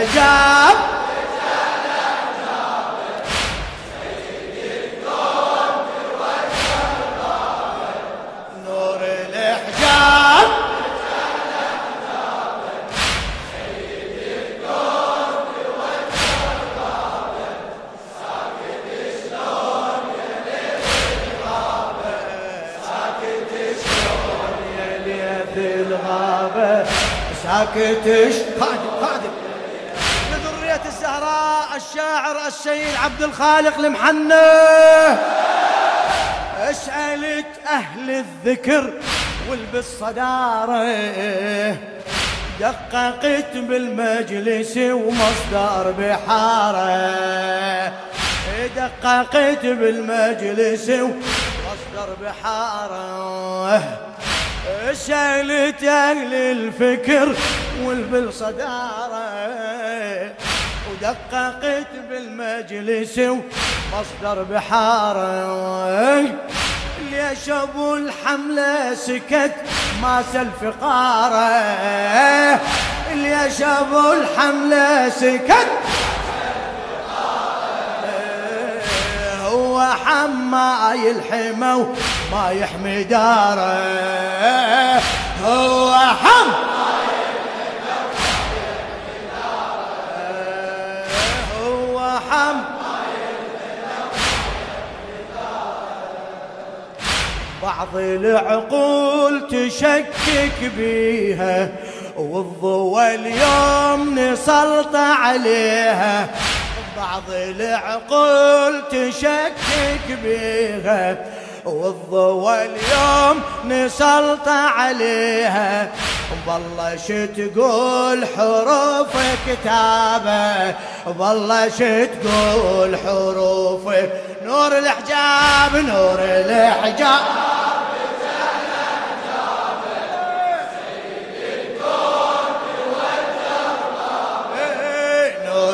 الحجاب نور الحجاب ساكت خادم لذرية الزهراء الشاعر السيد عبدالخالق المحنه. اسألت أهل الذكر والبالصدارة دققت بالمجلس ومصدر بحارة دققت بالمجلس ومصدر بحارة سألت أهل الفكر والبل صدارة ودققت بالمجلس ومصدر بحارة. ليش أبو الحملة سكت ما سالفقارة؟ ليش أبو الحملة سكت هو حماي الحمى ما يحمي داره هو حم هو حم بعض العقول تشكك بيها والضوء اليوم نسلط عليها بعض العقول تشكك بيها والضوء اليوم نسلط عليها. والله شتقول حروف كتابه والله شتقول حروفه نور الحجاب نور الحجاب نور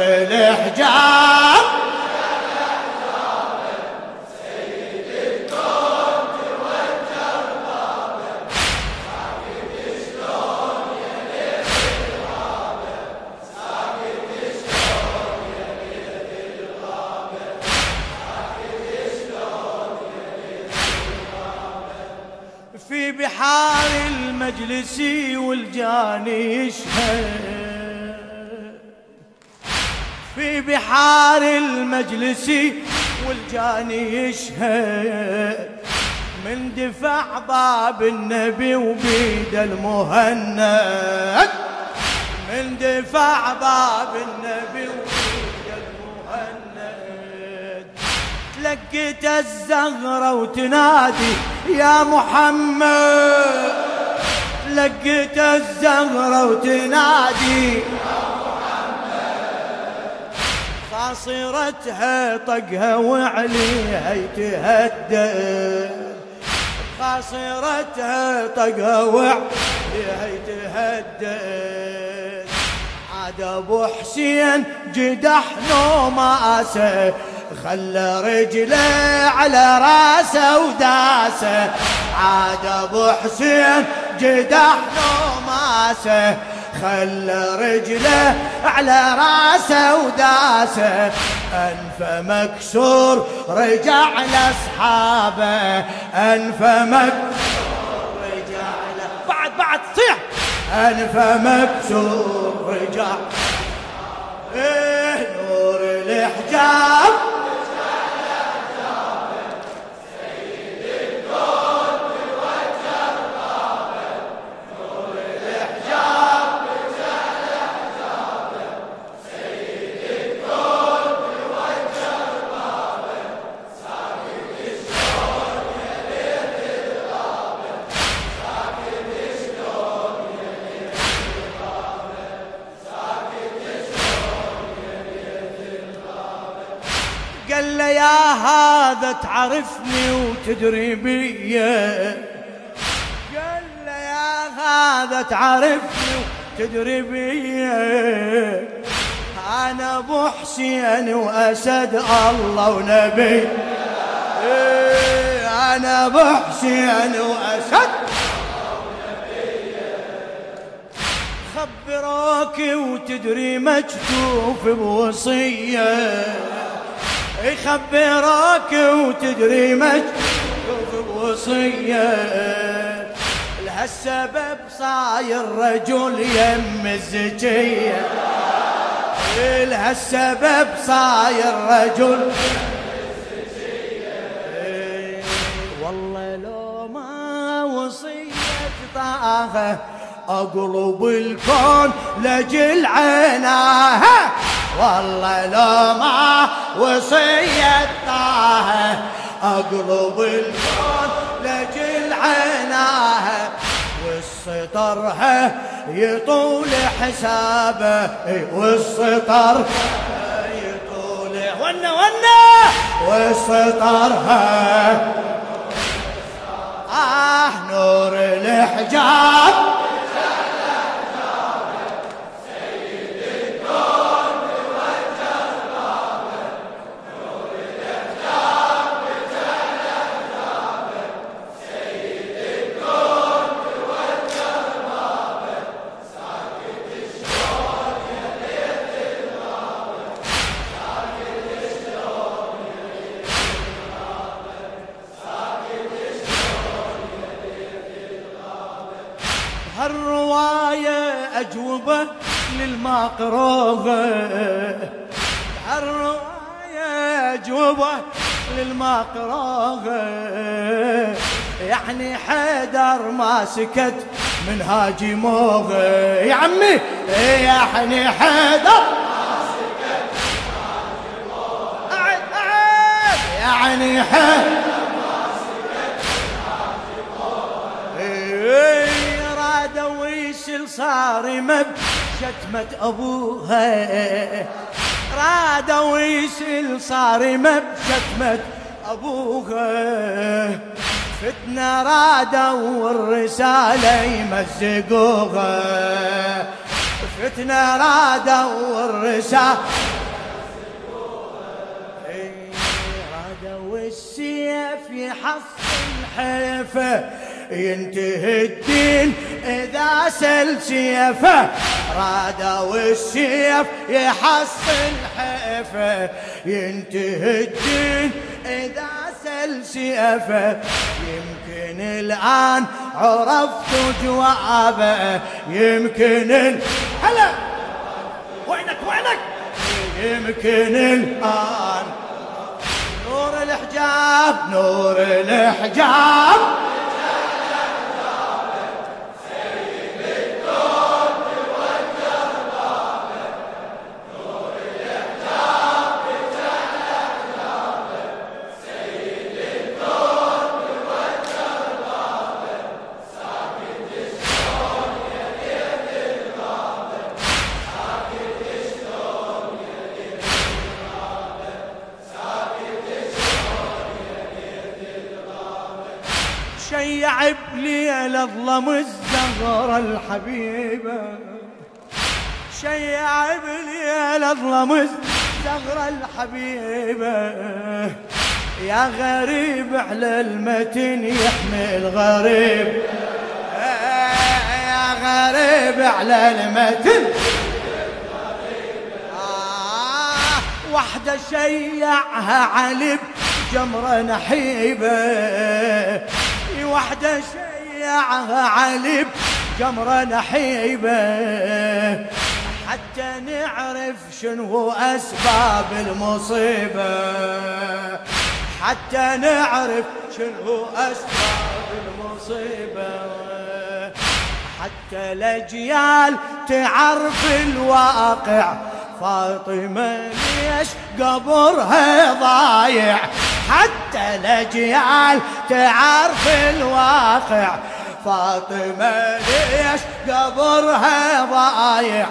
الحجاب في بحار المجلس والجاني يشهد في بحار المجلس والجاني يشهد من دفع باب النبي وبيد المهند من دفع باب النبي وبيد المهند. تلقيت الزهرة وتنادي يا محمد لقيت الزهرة وتنادي يا محمد خاصرتها طقها وعليها يتهدد خاصرتها طقها وعليها يتهدد. عاد ابو حسين جدح نوماسه خلى رجله على راسه وداسه عاد ابو حسين جدح نوماسه خلى رجله على راسه وداسه. انفه مكسور رجع لاصحابه انفه مكسور رجع بعد صيح انفه مكسور رجع نور الحجاب قال له يا هذا تعرفني وتدري بي قال له يا هذا تعرفني وتدري بي انا ابو حسين واسد الله ونبي انا ابو حسين واسد الله ونبي. براكي وتدري مكتوف بوصية، يخبي راكي وتدري مكتوف بوصية، لهالسبب صاير رجل يم الزكية، لهالسبب صاير رجل والله لو ما وصية طاها اقلب الكون لجل عيناها، والله لو ما وصية طه اقلب الكون لجل عيناها، والسطرها يطول حسابه، والسطرها يطول ونا ونا، والسطرها نور الحجاب أجوبة للما قروغة، الرواية أجوبة للما قروغة، يعني حيدر ما سكت من هاجي موغة، يا عمي يعني حيدر ما سكت من هاجي موغة، أعد أعد يعني حيدر ما سكت من هاجي موغة، صار مبشتمة أبوها، راد ويسل صار مبشتمة أبوها، فتنة راد والرسالة يمزقوها، فتنة راد والرسالة راد والسيف يحصن حيفه، ينتهي الدين إذا سل سيفه، راد والسيف يحصن حيفه، ينتهي الدين إذا سل سيفه، يمكن الآن عرفت جوابه، يمكن هلا وينك وينك، يمكن الآن نور الحجاب، نور الحجاب شيع بليل اظلم الزهرة الحبيبة، شيع بليل اظلم الزهرة الحبيبة، يا غريب على المتن يحمي الغريب، يا غريب على المتن وحدة شيعها علي بجمرة نحيبة، وحده شيعها علي بجمرة نحيبة، حتى نعرف شنو أسباب المصيبة، حتى نعرف شنو أسباب المصيبة، حتى الأجيال تعرف الواقع، فاطمة ليش قبرها ضايع، حتى الأجيال تعرف الواقع، فاطمة ليش قبرها ضايع،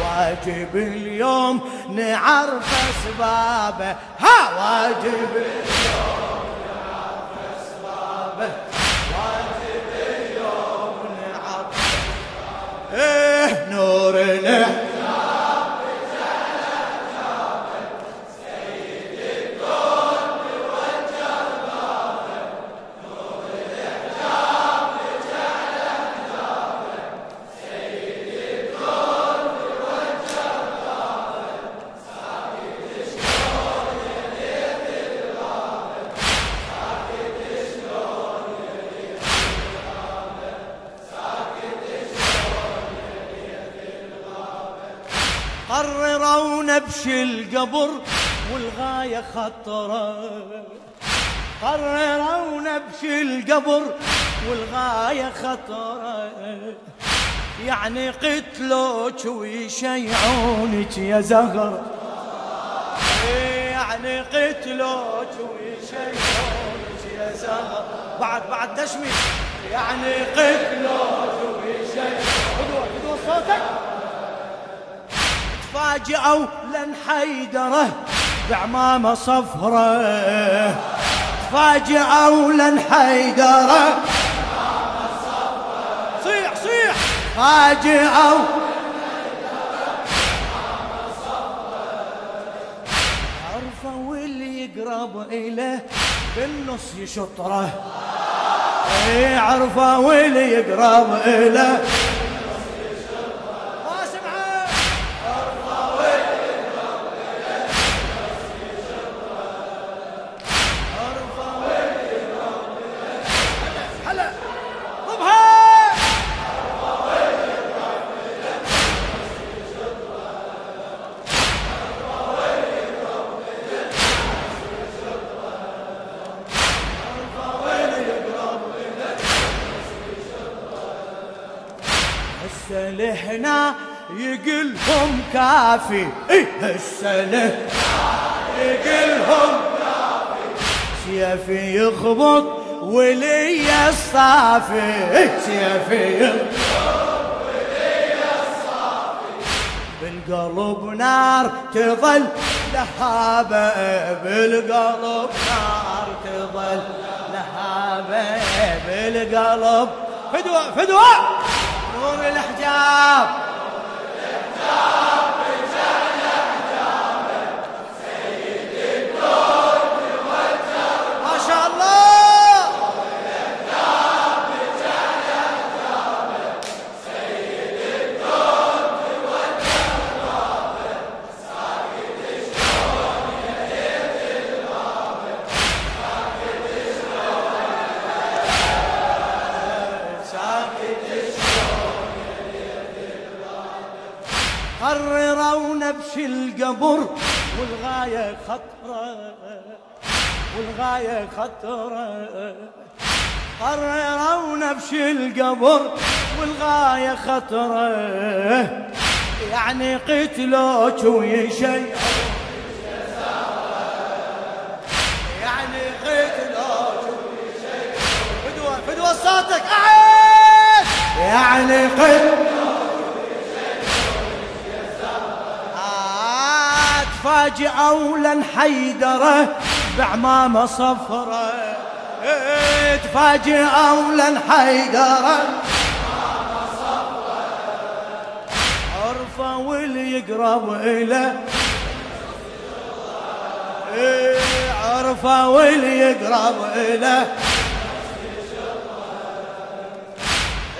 واجب اليوم نعرف أسبابه، ها واجب اليوم نعرف أسبابه، واجب اليوم نعرف أسبابه، إيه نور له قرروا نبش القبر والغاية خطرة، قرروا نبش القبر والغاية خطرة، يعني قتلوك ويشيعونك يا زهرة، يعني قتلوك ويشيعونك يا زهرة، بعد دشمي، يعني قتلوك ويشيعونك، خذوا صوتك. تفاجئوا لن حيدره بعمامة صفرة، تفاجئوا لن حيدره فاجئوا عرفوا اللي يقرب إليه بالنص يشطره، عرفوا اللي يقرب إليه بالنص يشطره، ما سمعه، عرفوا اللي يقرب إليه بالنص يشطره، عرفوا اللي يقرب إليه، هلا ضبها، لهنا يقلهم كافي، هسه لهنا يقلهم كافي، سيفي يخبط ولي الصافي، سيفي يخبط ولي الصافي، بالقلب نار تظل لهابه، بالقلب نار تظل لهابه، بالقلب فدوه فدوه. نور الحجاب رجعنا حجابك سيد النور توجهك، ما شاء الله. نور الحجاب رجعنا حجابك سيد النور توجه بابك، ساكت شلون يا ليت البابك، ساكت شلون يا ليت، ساكت شلون. قرروا نبش القبر والغاية خطرة، والغاية خطرة، قرروا نبش القبر والغاية خطرة، يعني قتلوك ويشيعونك يا زهرة، يعني قتلوك ويشيعونك، فدوة صوتك أعيش، يعني قتلوك. تفاجئوا لن حيدره بعمامة صفرة، تفاجئوا لن حيدره بعمامة صفرة، عرفوا اللي يقرب إليه، عرفوا اللي يقرب إليه،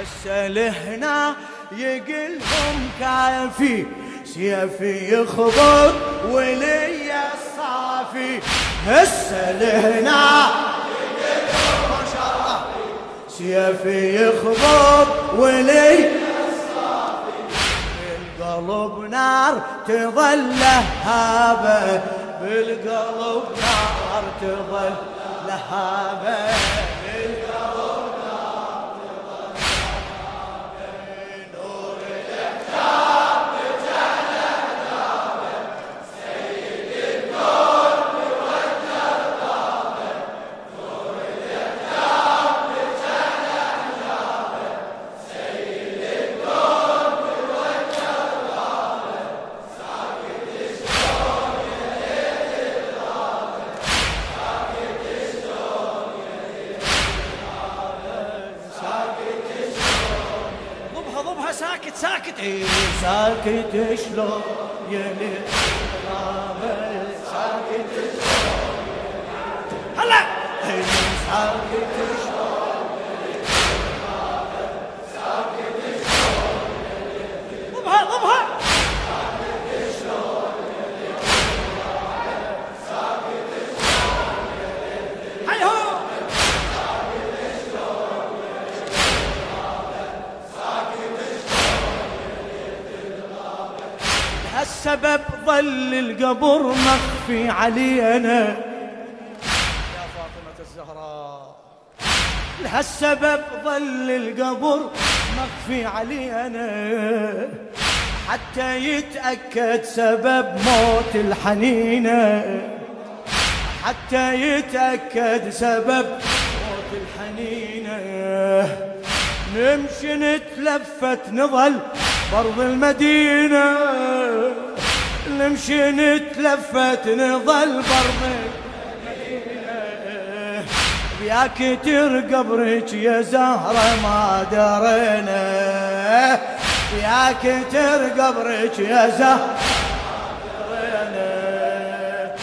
هسه لهنا يقلهم كافي، سيفي يخبط ولي الصافي، هسه لهنا ما شاء الله، سيفي يخبط ولي الصافي، بالقلب نار تظل لهابه، بالقلب نار تظل لهابه، بالقلب نار تظل لهابه. نور الحجاب ساكت، ساكت شلون يا ليت الغابة، ساكت شلون هلا، ساكت شلون يا ليت الغابة، ساكت شلون يا ليت الغابة، ضبها ساكت شلون يا ليت الغابة، ساكت شلون يا ليت الغابة، هيهو ساكت شلون يا ليت الغابة، ساكت. السبب ظل القبر مخفي علينا يا فاطمة الزهراء، لهالسبب ظل القبر مخفي علينا حتى يتأكد سبب موت الحنينة، حتى يتأكد سبب موت الحنينة. نمشي نتلفت نظل برض المدينة، نمشي نتلفت نظل برض المدينة. بيا كتر قبرك يا زهرة ما درينا، بيا كتر قبرك يا زهرة ما درينا.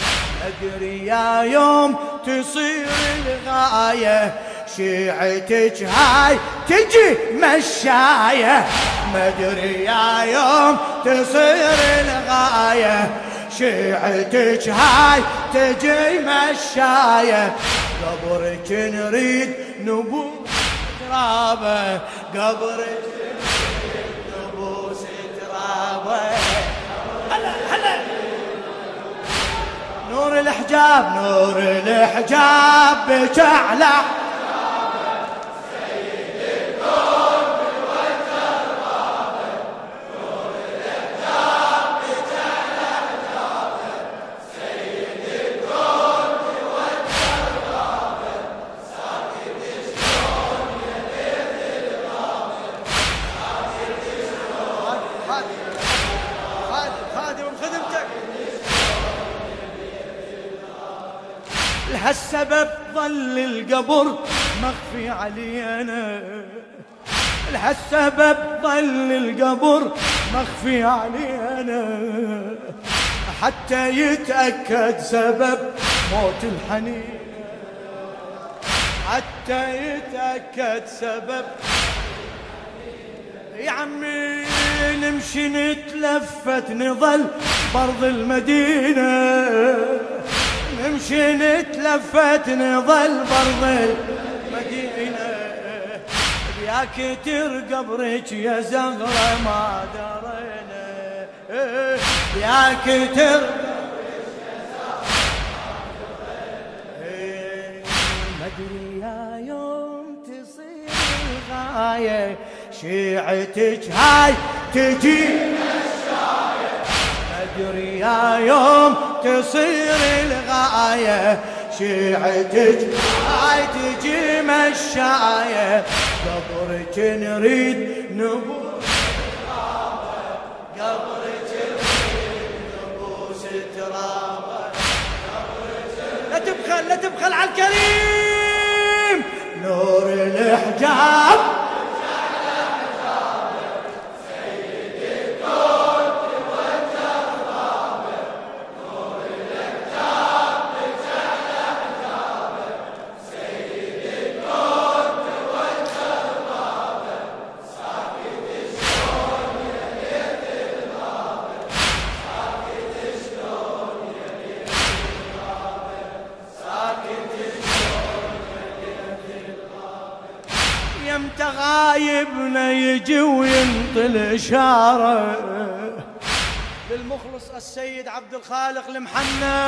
أدري يا يوم تصير الغاية شيعتك هاي تجي مشاية، مدري يا يوم تصير الغاية شيعتك هاي تجي مشاية. قبرك نريد نبوس ترابه، قبرك نريد نبوس ترابه. هلا هلا نور الحجاب، نور الحجاب بك أعلى لهالسبب ظل القبر مخفي علينا، لهالسبب ظل القبر مخفي علينا حتى يتأكد سبب موت الحنين، حتى يتأكد سبب. يا عمي نمشي نتلفت نظل برض المدينة، نمشي نتلفت نظل برض المدينة. يا كتر قبرك يا زهرة ما درينا، يا كتر قبرك يا زهرة ما درينا. مدري يا يوم تصير الغاية شيعتك هاي تجي مشاية، مدري يا يوم تصير الغاية شيعتك هاي تجي مشاية. قبرك نريد نبوس ترابه، قبرك نريد نبوس ترابه. لا تبخل لا تبخل على الكريم. نور الحجاب غايبنا يجي وينطل إشارة للمخلص السيد عبدالخالق المحنه.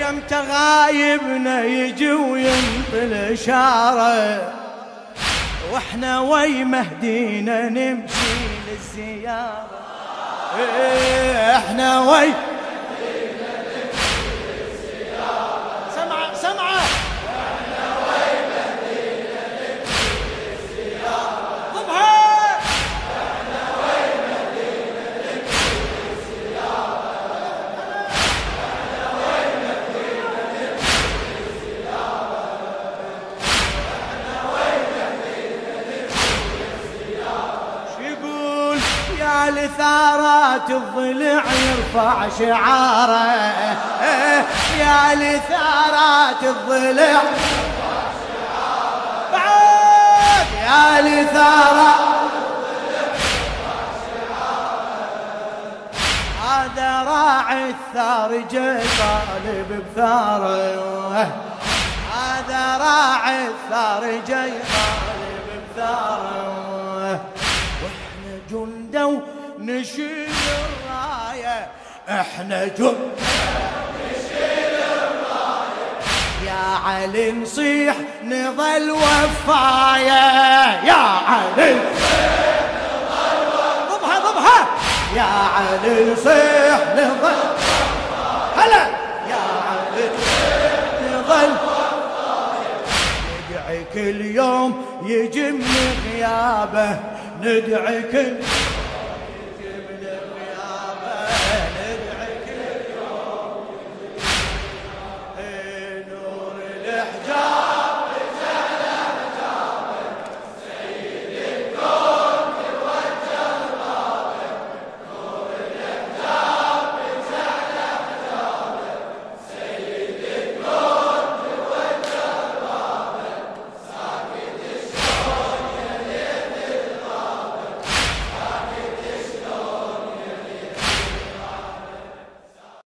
يمت غايبنا يجي وينطل إشارة واحنا وي مهدينا نمشي للزيارة، احنا وي لثارات الضلع يرفع شعاره، يا لثارات الضلع يرفع شعاره بعد، يا لثارات الضلع يرفع شعاره. هذا راعي الثار جاي طالب بثاره، هذا راعي الثار جاي طالب بثاره. واحنا جنده نشيل الراية، احنا جبنا نشيل الراية، يا علي نصيح نظل وفاية، يا علي نصيح نظل وفاية، ضبها ضبها، يا علي نصيح نظل وفاية، هلا يا علي نصيح نظل وفاية، ندعي كل يوم يجي من غيابه، ندعي كل